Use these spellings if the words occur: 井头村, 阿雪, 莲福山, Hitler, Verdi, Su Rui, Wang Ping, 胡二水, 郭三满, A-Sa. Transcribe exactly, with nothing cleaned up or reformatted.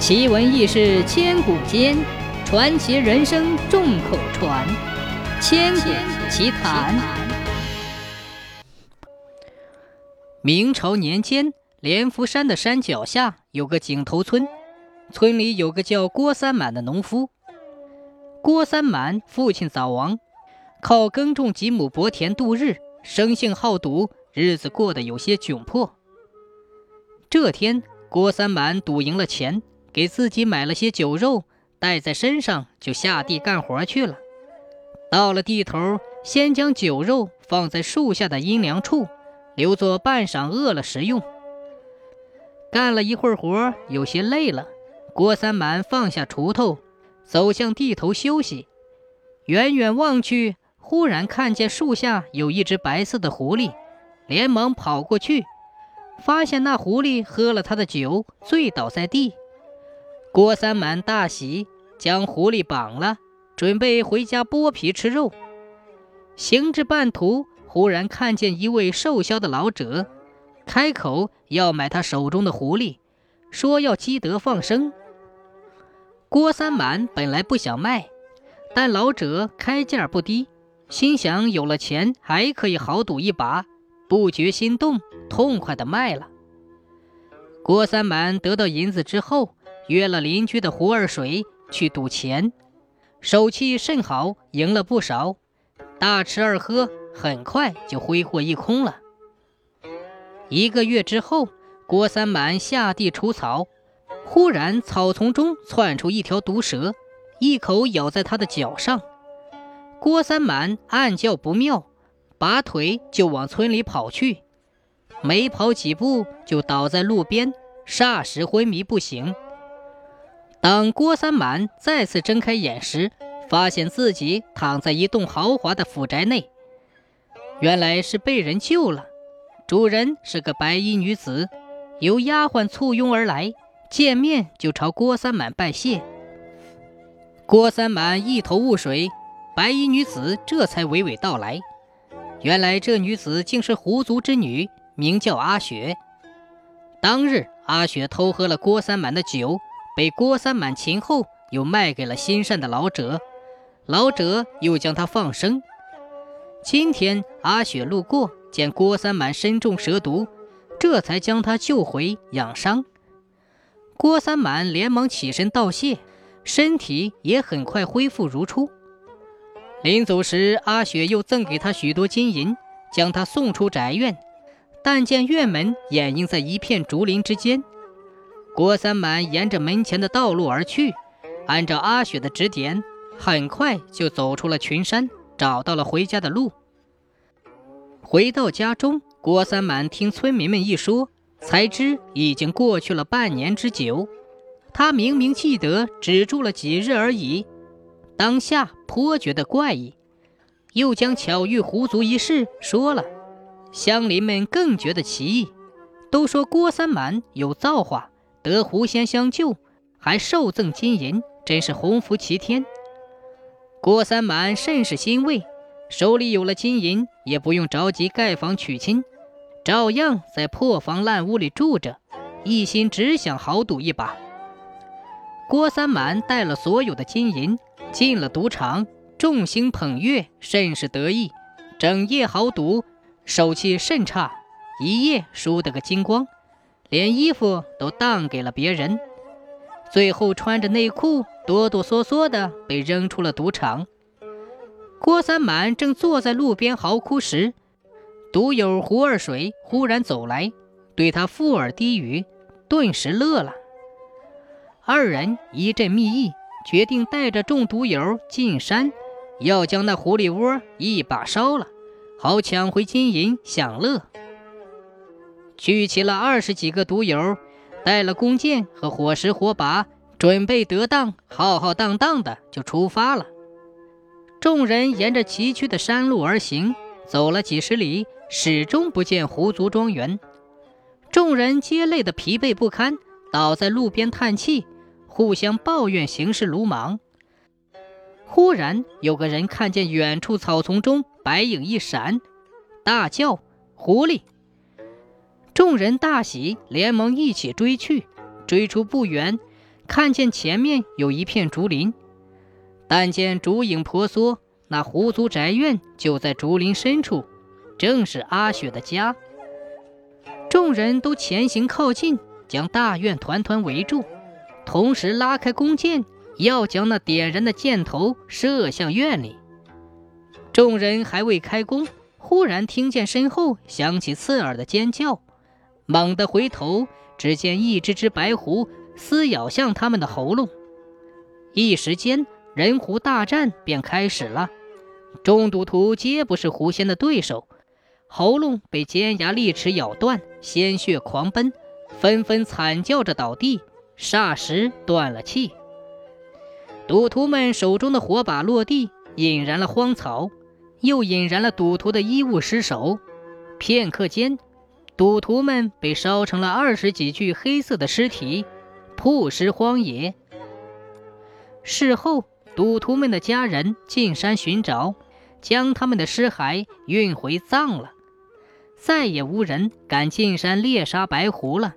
奇闻异事千古间，传奇人生众口传。千古奇谈。明朝年间，莲福山的山脚下有个井头村，村里有个叫郭三满的农夫。郭三满父亲早亡，靠耕种几亩薄田度日，生性好赌，日子过得有些窘迫。这天，郭三满赌赢了钱，给自己买了些酒肉，带在身上就下地干活去了。到了地头，先将酒肉放在树下的阴凉处，留作半晌饿了食用。干了一会儿活，有些累了，郭三满放下锄头，走向地头休息。远远望去，忽然看见树下有一只白色的狐狸，连忙跑过去，发现那狐狸喝了他的酒，醉倒在地。郭三满大喜，将狐狸绑了，准备回家剥皮吃肉。行至半途，忽然看见一位瘦削的老者，开口要买他手中的狐狸，说要积德放生。郭三满本来不想卖，但老者开价不低，心想有了钱还可以豪赌一把，不觉心动，痛快地卖了。郭三满得到银子之后，约了邻居的胡二水去赌钱，手气甚好，赢了不少，大吃二喝，很快就挥霍一空了。一个月之后，郭三满下地除草，忽然草丛中窜出一条毒蛇，一口咬在他的脚上。郭三满暗叫不妙，拔腿就往村里跑去，没跑几步就倒在路边，霎时昏迷不醒。当郭三满再次睁开眼时，发现自己躺在一栋豪华的府宅内，原来是被人救了。主人是个白衣女子，由丫鬟簇拥而来，见面就朝郭三满拜谢。郭三满一头雾水，白衣女子这才娓娓道来。原来这女子竟是狐族之女，名叫阿雪。当日阿雪偷喝了郭三满的酒，被郭三满擒后，又卖给了心善的老者，老者又将她放生。今天阿雪路过，见郭三满身中蛇毒，这才将他救回养伤。郭三满连忙起身道谢，身体也很快恢复如初。临走时，阿雪又赠给他许多金银，将他送出宅院，但见院门掩映在一片竹林之间。郭三满沿着门前的道路而去，按照阿雪的指点，很快就走出了群山，找到了回家的路。回到家中，郭三满听村民们一说，才知已经过去了半年之久。他明明记得只住了几日而已，当下颇觉得怪异，又将巧遇狐族一事说了。乡邻们更觉得奇异，都说郭三满有造化，得狐仙相救，还受赠金银，真是洪福齐天。郭三满甚是欣慰，手里有了金银，也不用着急盖房娶亲，照样在破房烂屋里住着，一心只想豪赌一把。郭三满带了所有的金银进了赌场，众星捧月，甚是得意，整夜豪赌，手气甚差，一夜输得个精光，连衣服都当给了别人，最后穿着内裤哆哆嗦嗦的被扔出了赌场。郭三满正坐在路边嚎哭时，赌友胡二水忽然走来，对他附耳低语，顿时乐了。二人一阵密议，决定带着众赌友进山，要将那狐狸窝一把烧了，好抢回金银享乐。聚齐了二十几个赌友，带了弓箭和火石火把，准备得当，浩浩荡荡的就出发了。众人沿着崎岖的山路而行，走了几十里，始终不见狐族庄园。众人皆累得疲惫不堪，倒在路边叹气，互相抱怨行事鲁莽。忽然有个人看见远处草丛中白影一闪，大叫狐狸。众人大喜，连忙一起追去，追出不远，看见前面有一片竹林，但见竹影婆娑，那狐族宅院就在竹林深处，正是阿雪的家。众人都前行靠近，将大院团团围住，同时拉开弓箭，要将那点燃的箭头射向院里。众人还未开弓，忽然听见身后响起刺耳的尖叫，猛地回头，只见一只只白狐撕咬向他们的喉咙。一时间，人狐大战便开始了。中赌徒皆不是狐仙的对手，喉咙被尖牙利齿咬断，鲜血狂奔，纷纷惨叫着倒地，霎时断了气。赌徒们手中的火把落地，引燃了荒草，又引燃了赌徒的衣物尸首。片刻间，赌徒们被烧成了二十几具黑色的尸体，曝尸荒野。事后，赌徒们的家人进山寻找，将他们的尸骸运回葬了。再也无人敢进山猎杀白狐了。